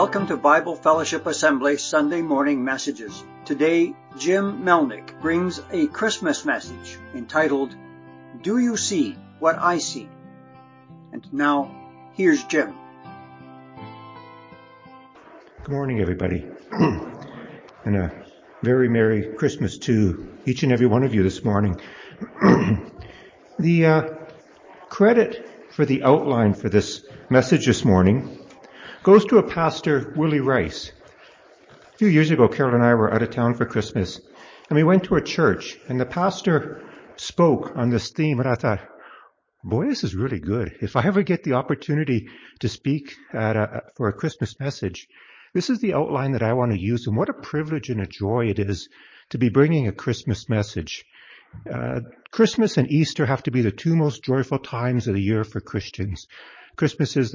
Welcome to Bible Fellowship Assembly Sunday Morning Messages. Today, Jim Melnick brings a Christmas message entitled, Do You See What I See? And now, here's Jim. Good morning, everybody. And a very Merry Christmas to each and every one of you this morning. The credit for the outline for this message this morning goes to a pastor, Willie Rice. A few years ago, Carol and I were out of town for Christmas, and we went to a church, and the pastor spoke on this theme, and I thought, boy, this is really good. If I ever get the opportunity to speak at for a Christmas message, this is the outline that I want to use, and what a privilege and a joy it is to be bringing a Christmas message. Christmas and Easter have to be the two most joyful times of the year for Christians. Christmas is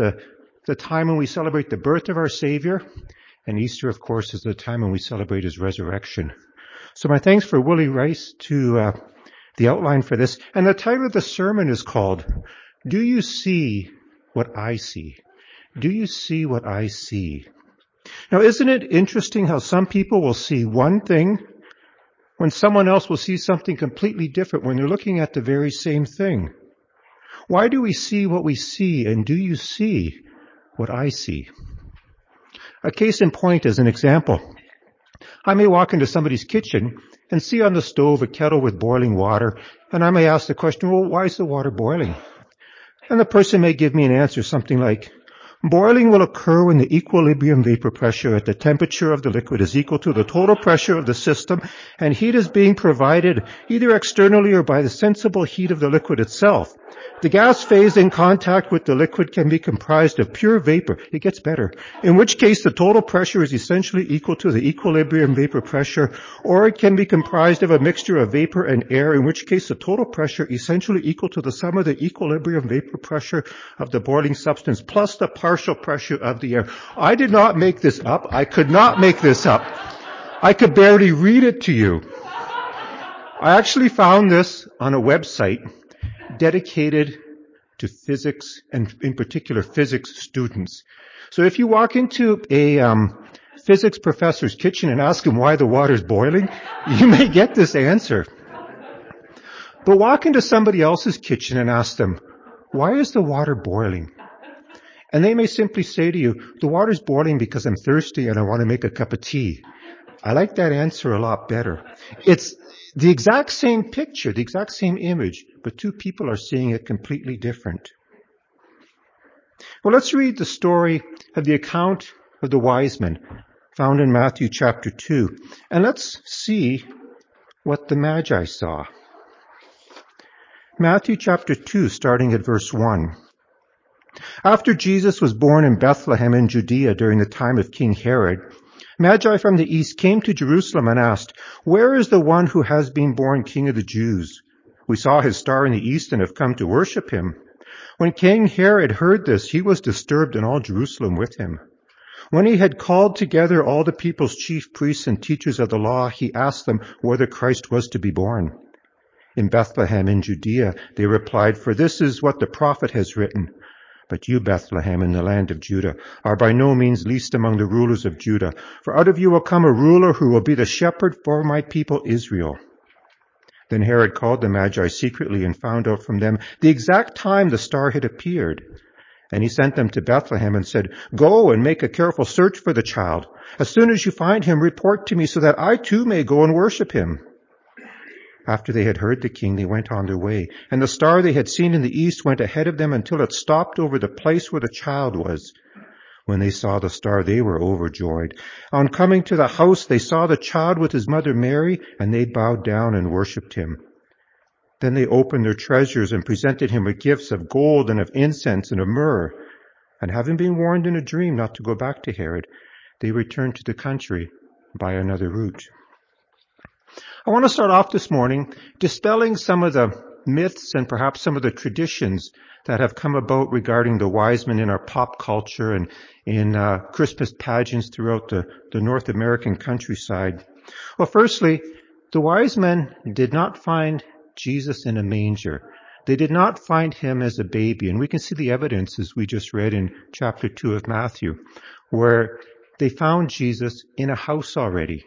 the time when we celebrate the birth of our Savior, and Easter, of course, is the time when we celebrate His resurrection. So my thanks for Willie Rice to the outline for this. And the title of the sermon is called, Do You See What I See? Do you see what I see? Now, isn't it interesting how some people will see one thing when someone else will see something completely different when they're looking at the very same thing? Why do we see what we see, and do you see what I see? A case in point is an example. I may walk into somebody's kitchen and see on the stove a kettle with boiling water, and I may ask the question, well, why is the water boiling? And the person may give me an answer, something like, boiling will occur when the equilibrium vapor pressure at the temperature of the liquid is equal to the total pressure of the system, and heat is being provided either externally or by the sensible heat of the liquid itself. The gas phase in contact with the liquid can be comprised of pure vapor. It gets better. In which case, the total pressure is essentially equal to the equilibrium vapor pressure, or it can be comprised of a mixture of vapor and air, in which case the total pressure essentially equal to the sum of the equilibrium vapor pressure of the boiling substance plus the partial pressure of the air. I did not make this up. I could not make this up. I could barely read it to you. I actually found this on a website dedicated to physics, and in particular physics students. So if you walk into a physics professor's kitchen and ask him why the water's boiling, you may get this answer. But walk into somebody else's kitchen and ask them, why is the water boiling? And they may simply say to you, the water's boiling because I'm thirsty and I want to make a cup of tea. I like that answer a lot better. It's the exact same picture, the exact same image, but two people are seeing it completely different. Well, let's read the story of the account of the wise men found in Matthew chapter 2. And let's see what the Magi saw. Matthew chapter 2, starting at verse 1. After Jesus was born in Bethlehem in Judea during the time of King Herod, Magi from the east came to Jerusalem and asked, Where is the one who has been born King of the Jews? We saw his star in the east and have come to worship him. When King Herod heard this, he was disturbed, and all Jerusalem with him. When he had called together all the people's chief priests and teachers of the law, he asked them whether Christ was to be born in Bethlehem in Judea. They replied, For this is what the prophet has written. But you, Bethlehem, in the land of Judah, are by no means least among the rulers of Judah. For out of you will come a ruler who will be the shepherd for my people Israel. Then Herod called the Magi secretly and found out from them the exact time the star had appeared. And he sent them to Bethlehem and said, Go and make a careful search for the child. As soon as you find him, report to me so that I too may go and worship him. After they had heard the king, they went on their way, and the star they had seen in the east went ahead of them until it stopped over the place where the child was. When they saw the star, they were overjoyed. On coming to the house, they saw the child with his mother Mary, and they bowed down and worshipped him. Then they opened their treasures and presented him with gifts of gold and of incense and of myrrh. And having been warned in a dream not to go back to Herod, they returned to the country by another route. I want to start off this morning dispelling some of the myths and perhaps some of the traditions that have come about regarding the wise men in our pop culture and in Christmas pageants throughout the North American countryside. Well, firstly, the wise men did not find Jesus in a manger. They did not find him as a baby, and we can see the evidence as we just read in chapter 2 of Matthew. where they found Jesus in a house already.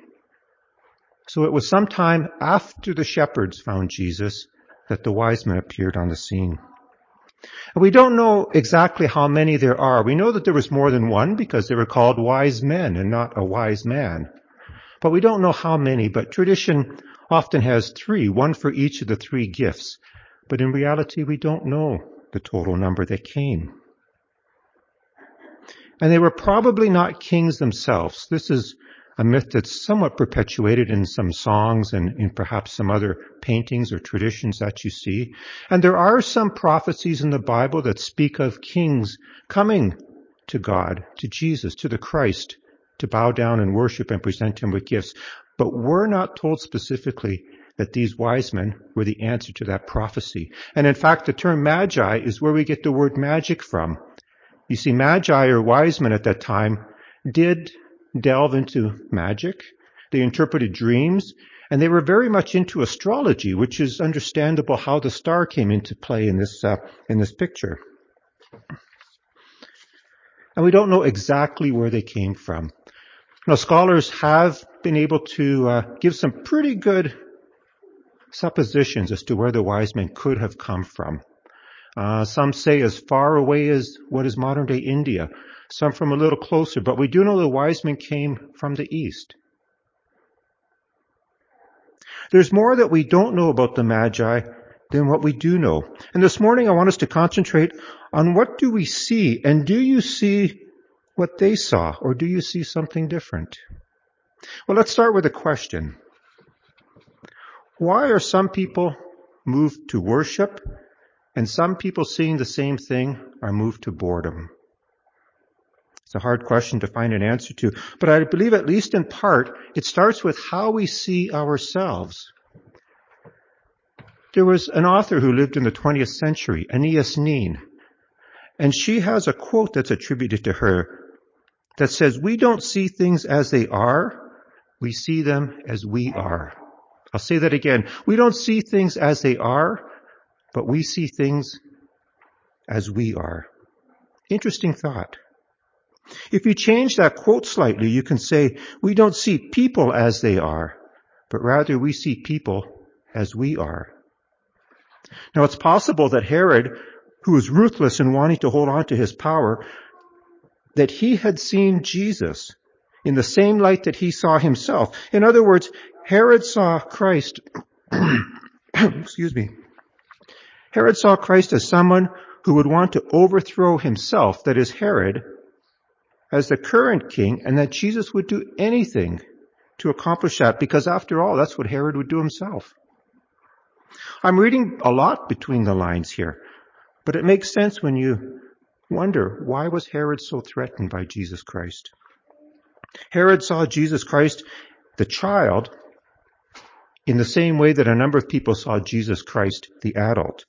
So it was sometime after the shepherds found Jesus that the wise men appeared on the scene. And we don't know exactly how many there are. We know that there was more than one because they were called wise men and not a wise man. But we don't know how many, but tradition often has three, one for each of the three gifts. But in reality, we don't know the total number that came. And they were probably not kings themselves. This is a myth that's somewhat perpetuated in some songs and in perhaps some other paintings or traditions that you see. And there are some prophecies in the Bible that speak of kings coming to God, to Jesus, to the Christ, to bow down and worship and present him with gifts. But we're not told specifically that these wise men were the answer to that prophecy. And in fact, the term magi is where we get the word magic from. You see, magi or wise men at that time did delve into magic. They interpreted dreams, and they were very much into astrology, which is understandable how the star came into play in this picture. And we don't know exactly where they came from. Now, scholars have been able to give some pretty good suppositions as to where the wise men could have come from. Some say as far away as what is modern-day India, some from a little closer, but we do know the wise men came from the east. There's more that we don't know about the Magi than what we do know. And this morning I want us to concentrate on what do we see, and do you see what they saw, or do you see something different? Well, let's start with a question. Why are some people moved to worship? And some people seeing the same thing are moved to boredom. It's a hard question to find an answer to, but I believe at least in part, it starts with how we see ourselves. There was an author who lived in the 20th century, Anaïs Nin, and she has a quote that's attributed to her that says, "We don't see things as they are, we see them as we are." I'll say that again. We don't see things as they are, but we see things as we are. Interesting thought. If you change that quote slightly, you can say, we don't see people as they are, but rather we see people as we are. Now, it's possible that Herod, who was ruthless in wanting to hold on to his power, that he had seen Jesus in the same light that he saw himself. In other words, Herod saw Christ, excuse me, Herod saw Christ as someone who would want to overthrow himself, that is Herod, as the current king, and that Jesus would do anything to accomplish that, because after all, that's what Herod would do himself. I'm reading a lot between the lines here, but it makes sense when you wonder, why was Herod so threatened by Jesus Christ? Herod saw Jesus Christ, the child, in the same way that a number of people saw Jesus Christ, the adult,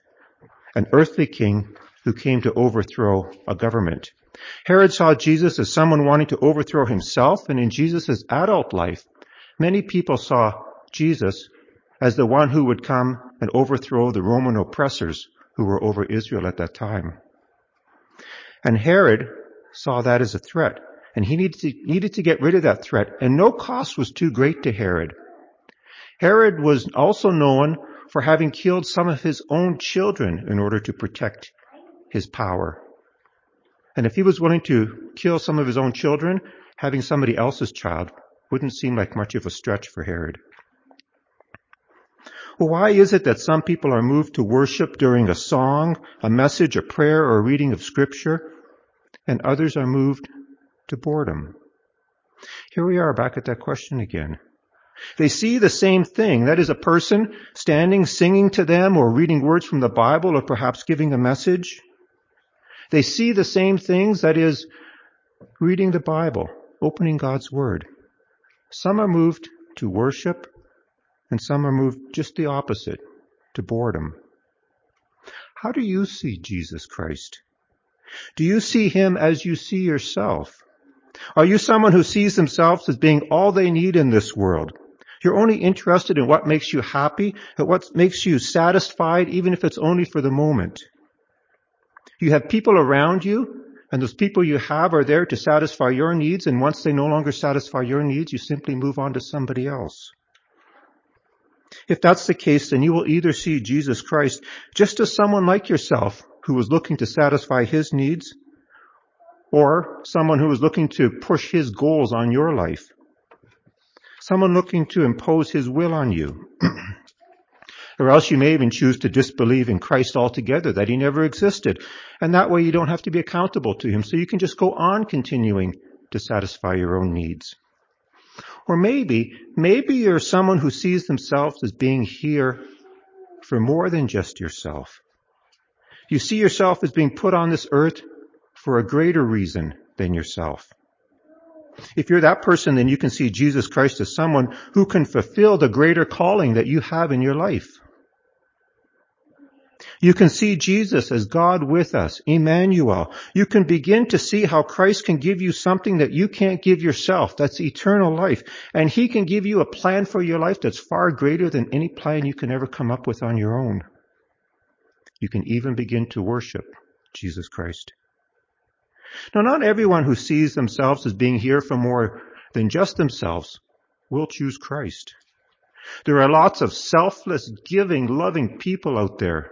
an earthly king who came to overthrow a government. Herod saw Jesus as someone wanting to overthrow himself, and in Jesus' adult life, many people saw Jesus as the one who would come and overthrow the Roman oppressors who were over Israel at that time. And Herod saw that as a threat, and he needed to get rid of that threat, and no cost was too great to Herod. Herod was also known for having killed some of his own children in order to protect his power. And if he was willing to kill some of his own children, having somebody else's child wouldn't seem like much of a stretch for Herod. Well, why is it that some people are moved to worship during a song, a message, a prayer, or a reading of Scripture, and others are moved to boredom? Here we are back at that question again. They see the same thing, that is a person standing, singing to them, or reading words from the Bible, or perhaps giving a message. They see the same things, that is reading the Bible, opening God's Word. Some are moved to worship, and some are moved just the opposite, to boredom. How do you see Jesus Christ? Do you see him as you see yourself? Are you someone who sees themselves as being all they need in this world? You're only interested in what makes you happy, and what makes you satisfied, even if it's only for the moment. You have people around you and those people you have are there to satisfy your needs, and once they no longer satisfy your needs, you simply move on to somebody else. If that's the case, then you will either see Jesus Christ just as someone like yourself who was looking to satisfy his needs, or someone who was looking to push his goals on your life, someone looking to impose his will on you. Or else you may even choose to disbelieve in Christ altogether, that he never existed. And that way you don't have to be accountable to him. So you can just go on continuing to satisfy your own needs. Or maybe you're someone who sees themselves as being here for more than just yourself. You see yourself as being put on this earth for a greater reason than yourself. If you're that person, then you can see Jesus Christ as someone who can fulfill the greater calling that you have in your life. You can see Jesus as God with us, Emmanuel. You can begin to see how Christ can give you something that you can't give yourself. That's eternal life. And he can give you a plan for your life that's far greater than any plan you can ever come up with on your own. You can even begin to worship Jesus Christ. Now, not everyone who sees themselves as being here for more than just themselves will choose Christ. There are lots of selfless, giving, loving people out there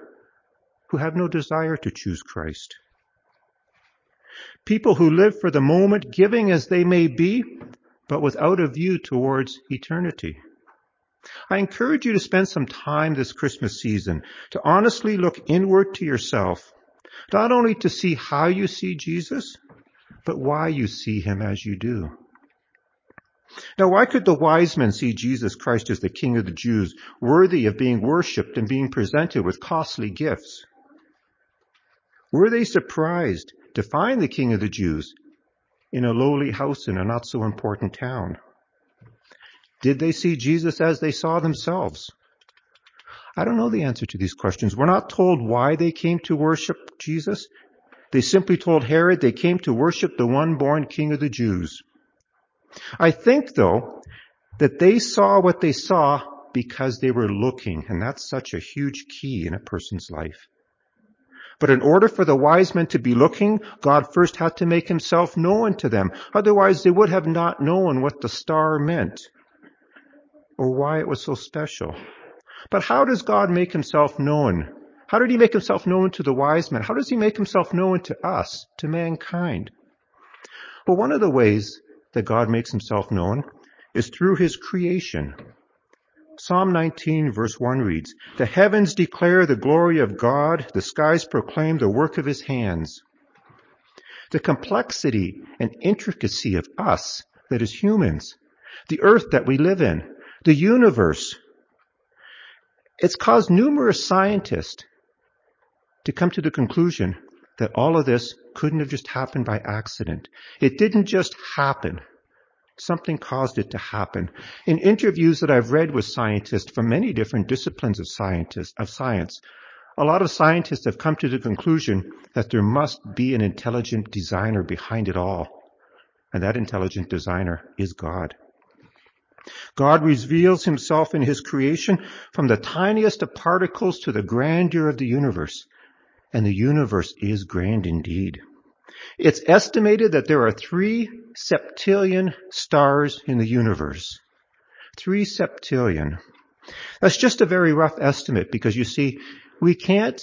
who have no desire to choose Christ. People who live for the moment, giving as they may be, but without a view towards eternity. I encourage you to spend some time this Christmas season to honestly look inward to yourself, not only to see how you see Jesus, but why you see him as you do. Now, why could the wise men see Jesus Christ as the King of the Jews, worthy of being worshipped and being presented with costly gifts? Were they surprised to find the King of the Jews in a lowly house in a not-so-important town? Did they see Jesus as they saw themselves? I don't know the answer to these questions. We're not told why they came to worship Jesus. They simply told Herod they came to worship the one born King of the Jews. I think, though, that they saw what they saw because they were looking, and that's such a huge key in a person's life. But in order for the wise men to be looking, God first had to make himself known to them. Otherwise, they would have not known what the star meant or why it was so special. But how does God make himself known? How did he make himself known to the wise men? How does he make himself known to us, to mankind? Well, one of the ways that God makes himself known is through his creation. Psalm 19 verse 1 reads, "The heavens declare the glory of God, the skies proclaim the work of his hands." The complexity and intricacy of us, that is humans, the earth that we live in, the universe, it's caused numerous scientists to come to the conclusion that all of this couldn't have just happened by accident. It didn't just happen. Something caused it to happen. In interviews that I've read with scientists from many different disciplines of science, a lot of scientists have come to the conclusion that there must be an intelligent designer behind it all. And that intelligent designer is God. God reveals himself in his creation, from the tiniest of particles to the grandeur of the universe. And the universe is grand indeed. It's estimated that there are 3 septillion stars in the universe. 3 septillion. That's just a very rough estimate because, you see, we can't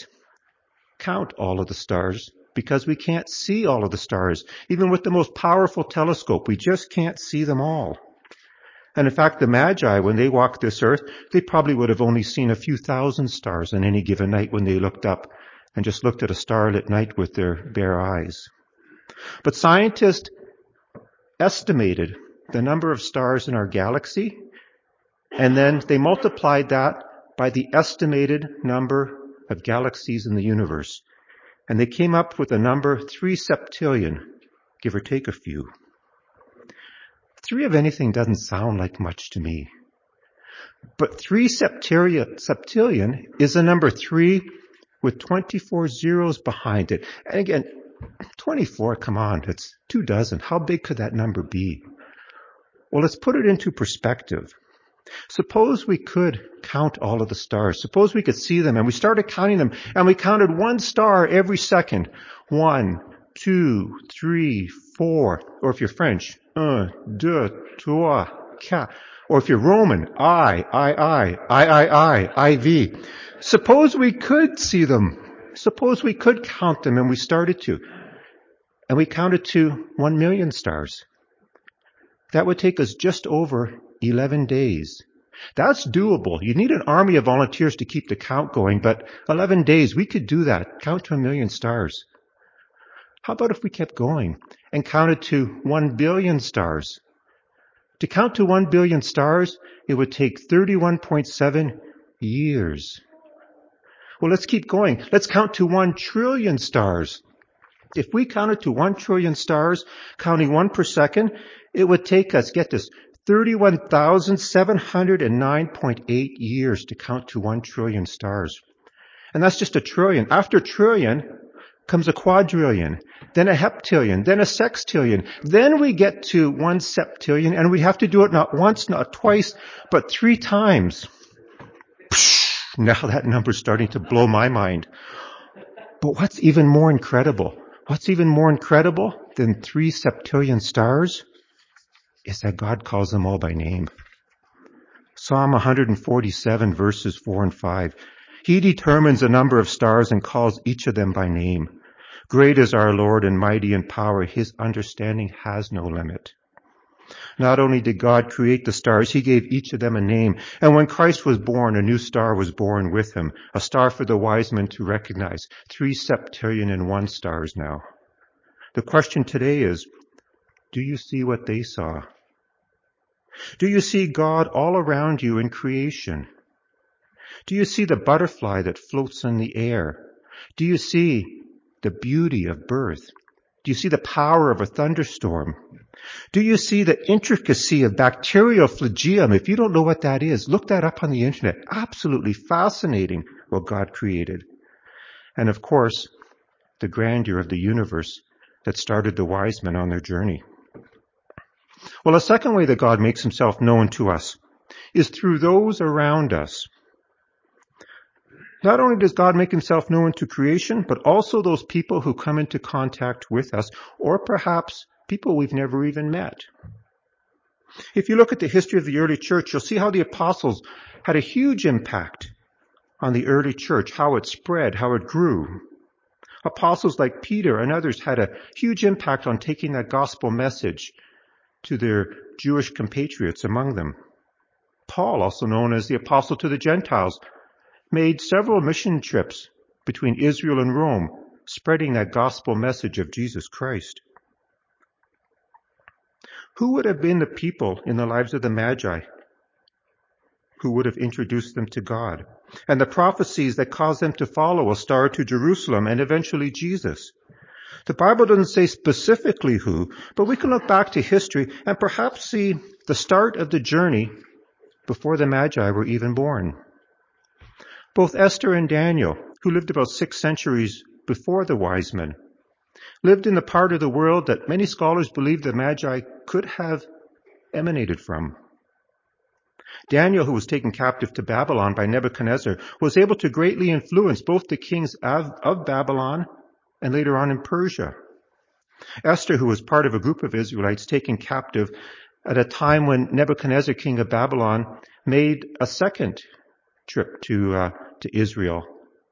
count all of the stars because we can't see all of the stars. Even with the most powerful telescope, we just can't see them all. And in fact, the Magi, when they walked this earth, they probably would have only seen a few thousand stars on any given night when they looked up and just looked at a starlit night with their bare eyes. But scientists estimated the number of stars in our galaxy, and then they multiplied that by the estimated number of galaxies in the universe. And they came up with a number 3 septillion, give or take a few. 3 of anything doesn't sound like much to me. But 3 septillion is the number 3 with 24 zeros behind it. And again, 24, come on, it's 2 dozen. How big could that number be? Well, let's put it into perspective. Suppose we could count all of the stars. Suppose we could see them, and we started counting them, and we counted 1 star every second. 1. two, three, four, or if you're French, un, deux, trois, quatre, or if you're Roman, I, IV. Suppose we could see them. Suppose we could count them, and we started to. And we counted to 1,000,000 stars. That would take us just over 11 days. That's doable. You need an army of volunteers to keep the count going, but 11 days, we could do that. Count to 1,000,000 stars. How about if we kept going and counted to 1,000,000,000 stars? To count to 1,000,000,000 stars, it would take 31.7 years. Well, let's keep going. Let's count to 1,000,000,000,000 stars. If we counted to 1,000,000,000,000 stars, counting one per second, it would take us, get this, 31,709.8 years to count to 1,000,000,000,000 stars. And that's just a trillion. After trillion comes a quadrillion, then a heptillion, then a sextillion. Then we get to 1 septillion, and we have to do it not once, not twice, but 3 times. Now that number's starting to blow my mind. But what's even more incredible? What's even more incredible than 3 septillion stars is that God calls them all by name. Psalm 147 verses 4 and 5. He determines the number of stars and calls each of them by name. Great is our Lord and mighty in power. His understanding has no limit. Not only did God create the stars, he gave each of them a name. And when Christ was born, a new star was born with him, a star for the wise men to recognize. 3 septillion and 1 stars now. The question today is, do you see what they saw? Do you see God all around you in creation? Do you see the butterfly that floats in the air? Do you see the beauty of birth? Do you see the power of a thunderstorm? Do you see the intricacy of bacterial flagellum? If you don't know what that is, look that up on the internet. Absolutely fascinating what God created. And of course, the grandeur of the universe that started the wise men on their journey. Well, a second way that God makes himself known to us is through those around us. Not only does God make himself known to creation, but also those people who come into contact with us, or perhaps people we've never even met. If you look at the history of the early church, you'll see how the apostles had a huge impact on the early church, how it spread, how it grew. Apostles like Peter and others had a huge impact on taking that gospel message to their Jewish compatriots among them. Paul, also known as the apostle to the Gentiles, made several mission trips between Israel and Rome, spreading that gospel message of Jesus Christ. Who would have been the people in the lives of the Magi who would have introduced them to God, and the prophecies that caused them to follow a star to Jerusalem and eventually Jesus? The Bible doesn't say specifically who, but we can look back to history and perhaps see the start of the journey before the Magi were even born. Both Esther and Daniel, who lived about 6 centuries before the wise men, lived in the part of the world that many scholars believe the Magi could have emanated from. Daniel, who was taken captive to Babylon by Nebuchadnezzar, was able to greatly influence both the kings of Babylon and later on in Persia. Esther, who was part of a group of Israelites taken captive at a time when Nebuchadnezzar, king of Babylon, made a second trip to Israel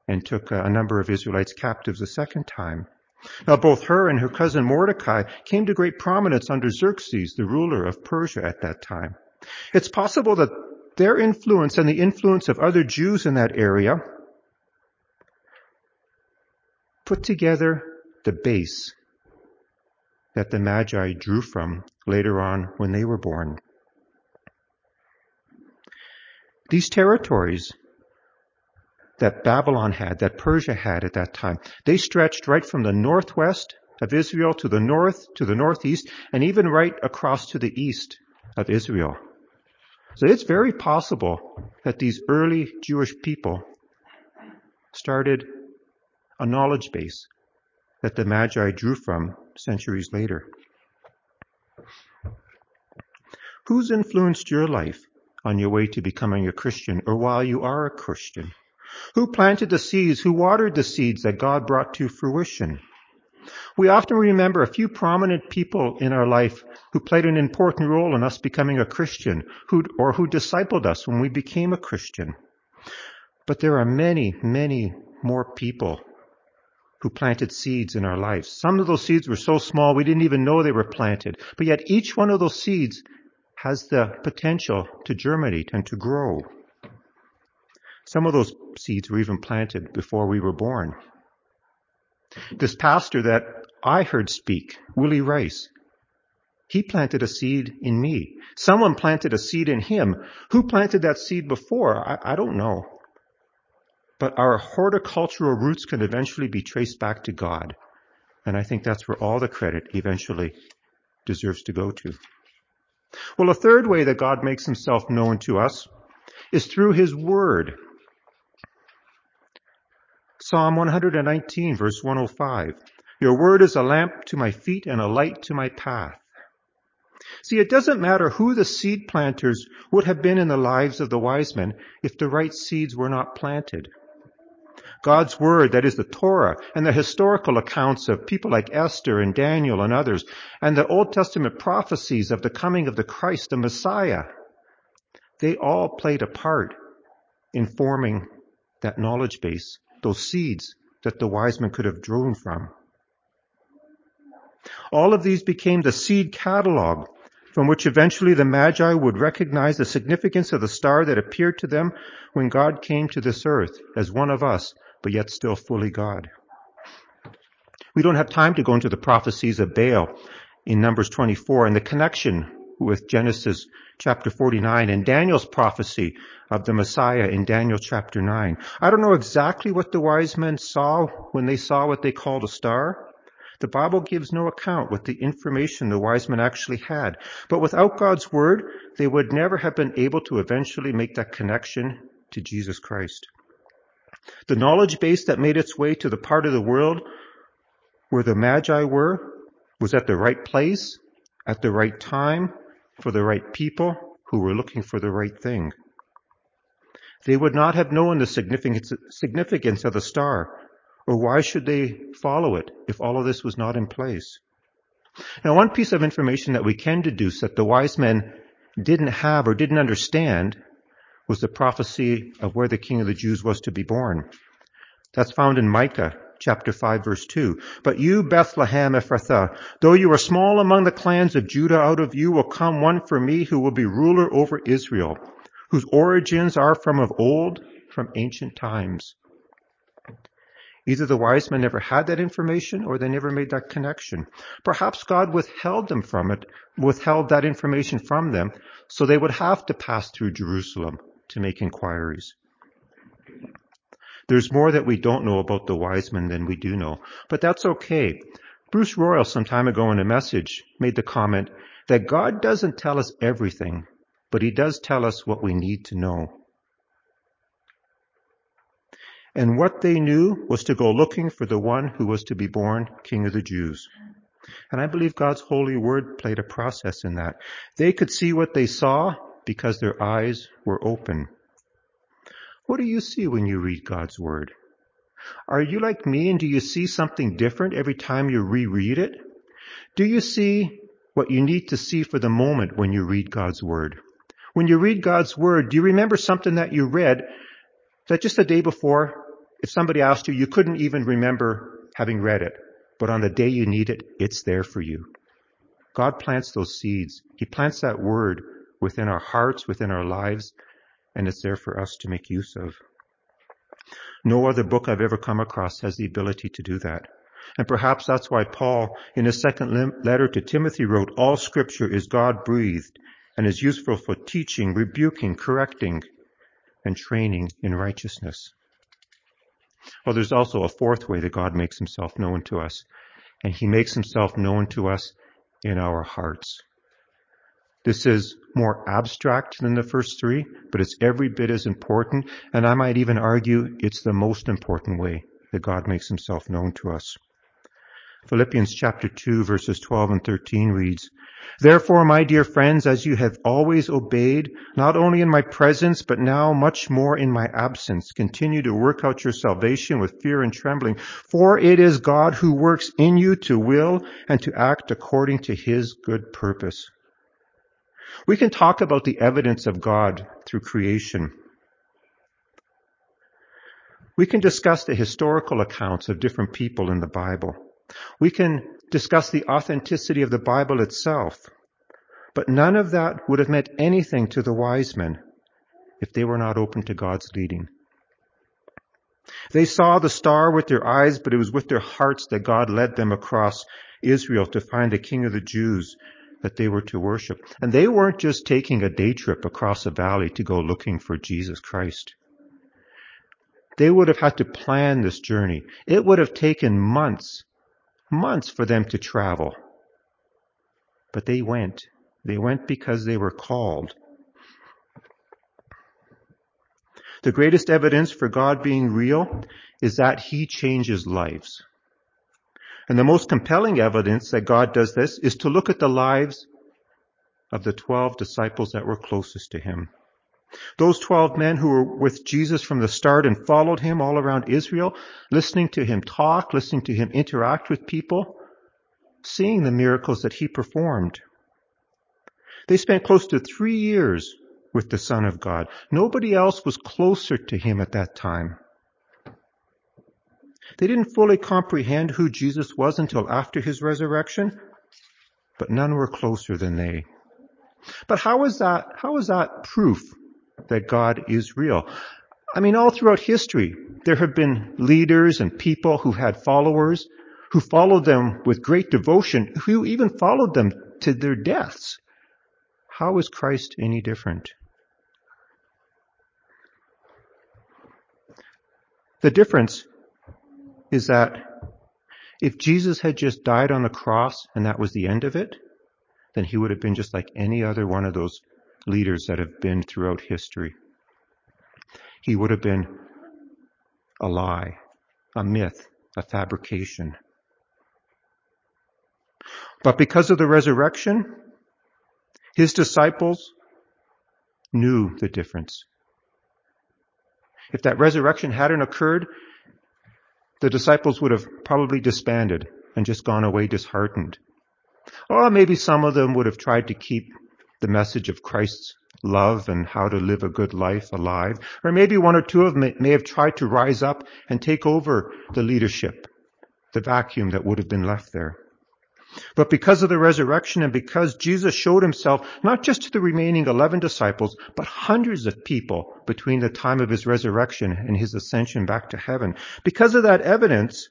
and took a number of Israelites captives a second time. Now, both her and her cousin Mordecai came to great prominence under Xerxes, the ruler of Persia at that time. It's possible that their influence and the influence of other Jews in that area put together the base that the Magi drew from later on when they were born. These territories that Babylon had, that Persia had at that time, they stretched right from the northwest of Israel to the north, to the northeast, and even right across to the east of Israel. So it's very possible that these early Jewish people started a knowledge base that the Magi drew from centuries later. Who's influenced your life on your way to becoming a Christian, or while you are a Christian? Who planted the seeds? Who watered the seeds that God brought to fruition? We often remember a few prominent people in our life who played an important role in us becoming a Christian, who discipled us when we became a Christian. But there are many, many more people who planted seeds in our lives. Some of those seeds were so small we didn't even know they were planted. But yet each one of those seeds has the potential to germinate and to grow. Some of those seeds were even planted before we were born. This pastor that I heard speak, Willie Rice, he planted a seed in me. Someone planted a seed in him. Who planted that seed before? I don't know. But our horticultural roots can eventually be traced back to God. And I think that's where all the credit eventually deserves to go to. Well, a third way that God makes himself known to us is through his word. Psalm 119, verse 105. Your word is a lamp to my feet and a light to my path. See, it doesn't matter who the seed planters would have been in the lives of the wise men if the right seeds were not planted. God's word, that is the Torah, and the historical accounts of people like Esther and Daniel and others, and the Old Testament prophecies of the coming of the Christ, the Messiah, they all played a part in forming that knowledge base, those seeds that the wise men could have drawn from. All of these became the seed catalog from which eventually the Magi would recognize the significance of the star that appeared to them when God came to this earth as one of us, but yet still fully God. We don't have time to go into the prophecies of Baal in Numbers 24 and the connection with Genesis chapter 49 and Daniel's prophecy of the Messiah in Daniel chapter 9. I don't know exactly what the wise men saw when they saw what they called a star. The Bible gives no account what the information the wise men actually had. But without God's word, they would never have been able to eventually make that connection to Jesus Christ. The knowledge base that made its way to the part of the world where the Magi were was at the right place, at the right time, for the right people who were looking for the right thing. They would not have known the significance of the star. Or why should they follow it if all of this was not in place? Now, one piece of information that we can deduce that the wise men didn't have or didn't understand was the prophecy of where the King of the Jews was to be born. That's found in Micah chapter 5, verse 2. But you, Bethlehem Ephrathah, though you are small among the clans of Judah, out of you will come one for me who will be ruler over Israel, whose origins are from of old, from ancient times. Either the wise men never had that information or they never made that connection. Perhaps God withheld that information from them, so they would have to pass through Jerusalem to make inquiries. There's more that we don't know about the wise men than we do know, but that's okay. Bruce Royal, some time ago in a message, made the comment that God doesn't tell us everything, but he does tell us what we need to know. And what they knew was to go looking for the one who was to be born King of the Jews. And I believe God's holy word played a process in that. They could see what they saw because their eyes were open. What do you see when you read God's word? Are you like me, and do you see something different every time you reread it? Do you see what you need to see for the moment when you read God's word? When you read God's word, do you remember something that you read that just the day before, if somebody asked you, you couldn't even remember having read it. But on the day you need it, it's there for you. God plants those seeds. He plants that word within our hearts, within our lives, and it's there for us to make use of. No other book I've ever come across has the ability to do that. And perhaps that's why Paul, in his second letter to Timothy, wrote, all scripture is God-breathed and is useful for teaching, rebuking, correcting, and training in righteousness. Well, there's also a fourth way that God makes himself known to us, and he makes himself known to us in our hearts. This is more abstract than the first three, but it's every bit as important, and I might even argue it's the most important way that God makes himself known to us. Philippians chapter 2, verses 12 and 13 reads, "Therefore, my dear friends, as you have always obeyed, not only in my presence, but now much more in my absence, continue to work out your salvation with fear and trembling. For it is God who works in you to will and to act according to his good purpose." We can talk about the evidence of God through creation. We can discuss the historical accounts of different people in the Bible. We can discuss the authenticity of the Bible itself, but none of that would have meant anything to the wise men if they were not open to God's leading. They saw the star with their eyes, but it was with their hearts that God led them across Israel to find the King of the Jews that they were to worship. And they weren't just taking a day trip across a valley to go looking for Jesus Christ. They would have had to plan this journey. It would have taken months for them to travel. But they went. They went because they were called. The greatest evidence for God being real is that he changes lives. And the most compelling evidence that God does this is to look at the lives of the 12 disciples that were closest to him. Those 12 men who were with Jesus from the start and followed him all around Israel, listening to him talk, listening to him interact with people, seeing the miracles that he performed. They spent close to 3 years with the Son of God. Nobody else was closer to him at that time. They didn't fully comprehend who Jesus was until after his resurrection, but none were closer than they. But how is that proof that God is real? I mean, all throughout history, there have been leaders and people who had followers, who followed them with great devotion, who even followed them to their deaths. How is Christ any different? The difference is that if Jesus had just died on the cross and that was the end of it, then he would have been just like any other one of those leaders that have been throughout history. He would have been a lie, a myth, a fabrication. But because of the resurrection, his disciples knew the difference. If that resurrection hadn't occurred, the disciples would have probably disbanded and just gone away disheartened. Or maybe some of them would have tried to keep the message of Christ's love and how to live a good life alive. Or maybe one or two of them may have tried to rise up and take over the leadership, the vacuum that would have been left there. But because of the resurrection and because Jesus showed himself not just to the remaining 11 disciples, but hundreds of people between the time of his resurrection and his ascension back to heaven, because of that evidence,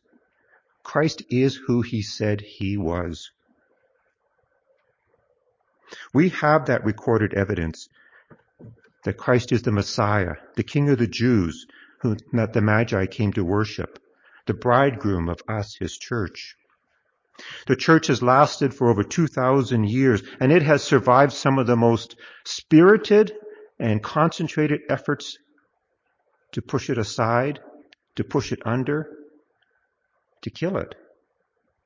Christ is who he said he was. We have that recorded evidence that Christ is the Messiah, the King of the Jews, whom the Magi came to worship, the bridegroom of us, his church. The church has lasted for over 2,000 years, and it has survived some of the most spirited and concentrated efforts to push it aside, to push it under, to kill it.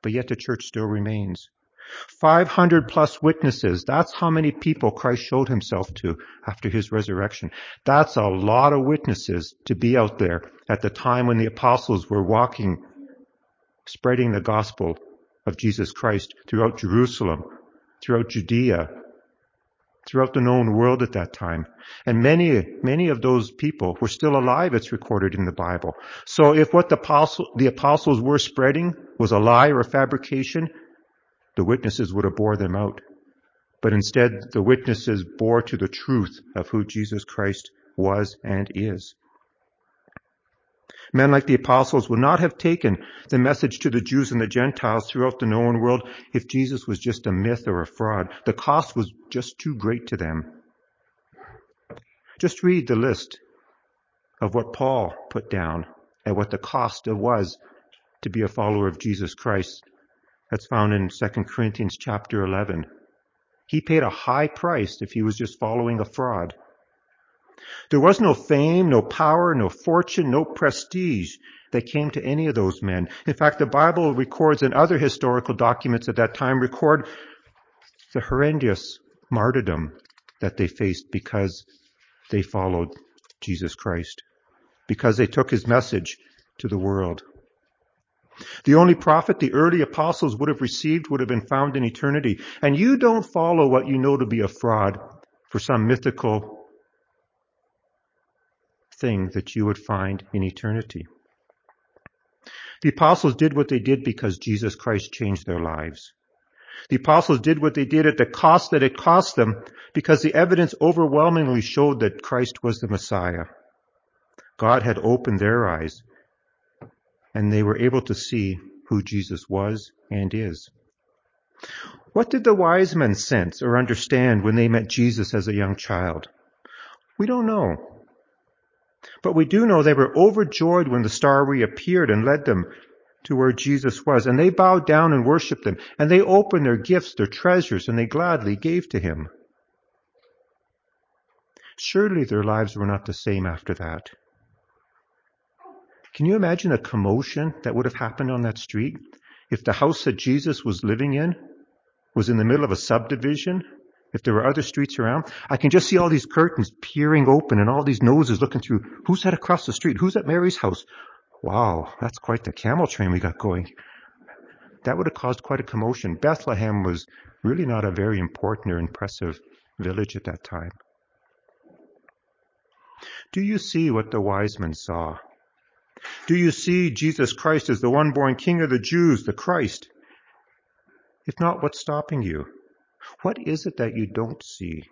But yet the church still remains. 500 plus witnesses. That's how many people Christ showed himself to after his resurrection. That's a lot of witnesses to be out there at the time when the apostles were walking, spreading the gospel of Jesus Christ throughout Jerusalem, throughout Judea, throughout the known world at that time. And many of those people were still alive. It's recorded in the Bible. So if what the apostles were spreading was a lie or a fabrication, the witnesses would have bore them out. But instead, the witnesses bore to the truth of who Jesus Christ was and is. Men like the apostles would not have taken the message to the Jews and the Gentiles throughout the known world if Jesus was just a myth or a fraud. The cost was just too great to them. Just read the list of what Paul put down and what the cost was to be a follower of Jesus Christ. That's found in Second Corinthians chapter 11. He paid a high price if he was just following a fraud. There was no fame, no power, no fortune, no prestige that came to any of those men. In fact, the Bible records, and other historical documents at that time record, the horrendous martyrdom that they faced because they followed Jesus Christ, because they took his message to the world. The only prophet the early apostles would have received would have been found in eternity. And you don't follow what you know to be a fraud for some mythical thing that you would find in eternity. The apostles did what they did because Jesus Christ changed their lives. The apostles did what they did at the cost that it cost them because the evidence overwhelmingly showed that Christ was the Messiah. God had opened their eyes, and they were able to see who Jesus was and is. What did the wise men sense or understand when they met Jesus as a young child? We don't know. But we do know they were overjoyed when the star reappeared and led them to where Jesus was. And they bowed down and worshiped him. And they opened their gifts, their treasures, and they gladly gave to him. Surely their lives were not the same after that. Can you imagine the commotion that would have happened on that street if the house that Jesus was living in was in the middle of a subdivision, if there were other streets around? I can just see all these curtains peering open and all these noses looking through. Who's that across the street? Who's at Mary's house? Wow, that's quite the camel train we got going. That would have caused quite a commotion. Bethlehem was really not a very important or impressive village at that time. Do you see what the wise men saw? Do you see Jesus Christ as the one born King of the Jews, the Christ? If not, what's stopping you? What is it that you don't see?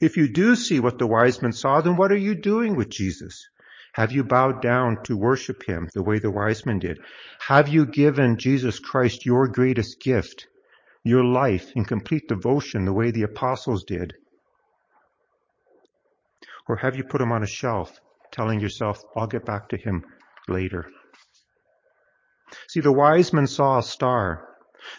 If you do see what the wise men saw, then what are you doing with Jesus? Have you bowed down to worship him the way the wise men did? Have you given Jesus Christ your greatest gift, your life in complete devotion the way the apostles did? Or have you put him on a shelf, telling yourself, I'll get back to him later? See, the wise men saw a star.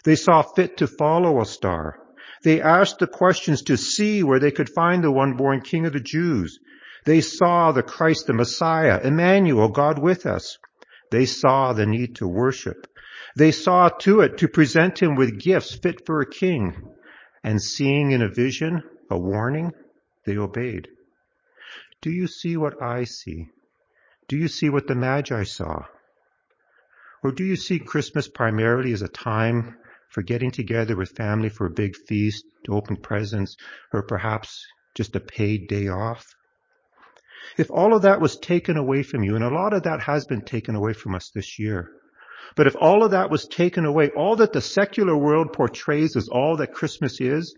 They saw fit to follow a star. They asked the questions to see where they could find the one born King of the Jews. They saw the Christ, the Messiah, Emmanuel, God with us. They saw the need to worship. They saw to it to present him with gifts fit for a king. And seeing in a vision, a warning, they obeyed. Do you see what I see? Do you see what the Magi saw? Or do you see Christmas primarily as a time for getting together with family for a big feast, to open presents, or perhaps just a paid day off? If all of that was taken away from you, and a lot of that has been taken away from us this year, but if all of that was taken away, all that the secular world portrays as all that Christmas is,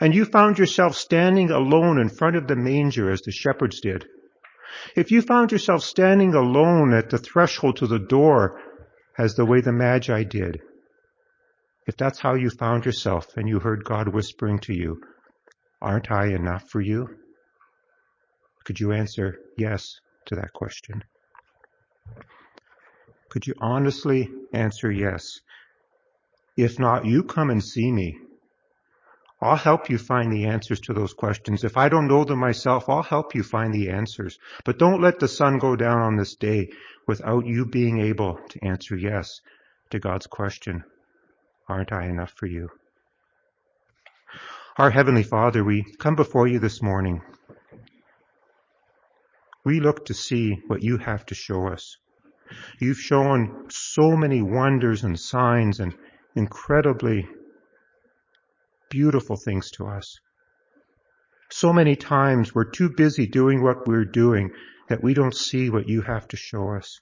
and you found yourself standing alone in front of the manger as the shepherds did, if you found yourself standing alone at the threshold to the door as the way the Magi did, if that's how you found yourself and you heard God whispering to you, aren't I enough for you? Could you answer yes to that question? Could you honestly answer yes? If not, you come and see me. I'll help you find the answers to those questions. If I don't know them myself, I'll help you find the answers. But don't let the sun go down on this day without you being able to answer yes to God's question, aren't I enough for you? Our Heavenly Father, we come before you this morning. We look to see what you have to show us. You've shown so many wonders and signs and incredibly beautiful things to us. So many times we're too busy doing what we're doing that we don't see what you have to show us.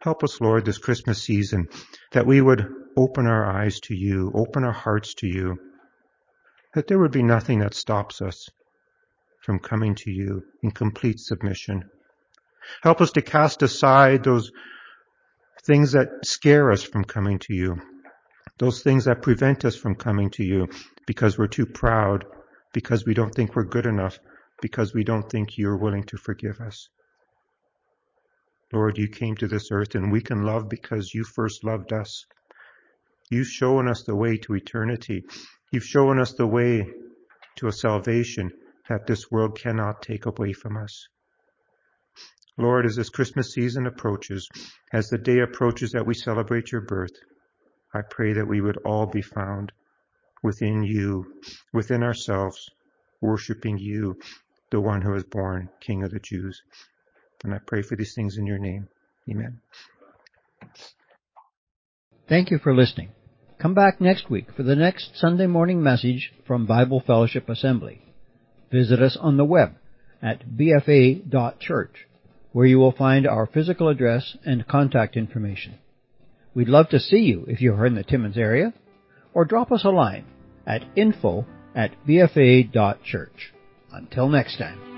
Help us, Lord, this Christmas season, that we would open our eyes to you, open our hearts to you, that there would be nothing that stops us from coming to you in complete submission. Help us to cast aside those things that scare us from coming to you, those things that prevent us from coming to you because we're too proud, because we don't think we're good enough, because we don't think you're willing to forgive us. Lord, you came to this earth and we can love because you first loved us. You've shown us the way to eternity. You've shown us the way to a salvation that this world cannot take away from us. Lord, as this Christmas season approaches, as the day approaches that we celebrate your birth, I pray that we would all be found within you, within ourselves, worshiping you, the one who is born King of the Jews. And I pray for these things in your name. Amen. Thank you for listening. Come back next week for the next Sunday morning message from Bible Fellowship Assembly. Visit us on the web at bfa.church, where you will find our physical address and contact information. We'd love to see you if you are in the Timmins area, or drop us a line at info@bfa.church. Until next time.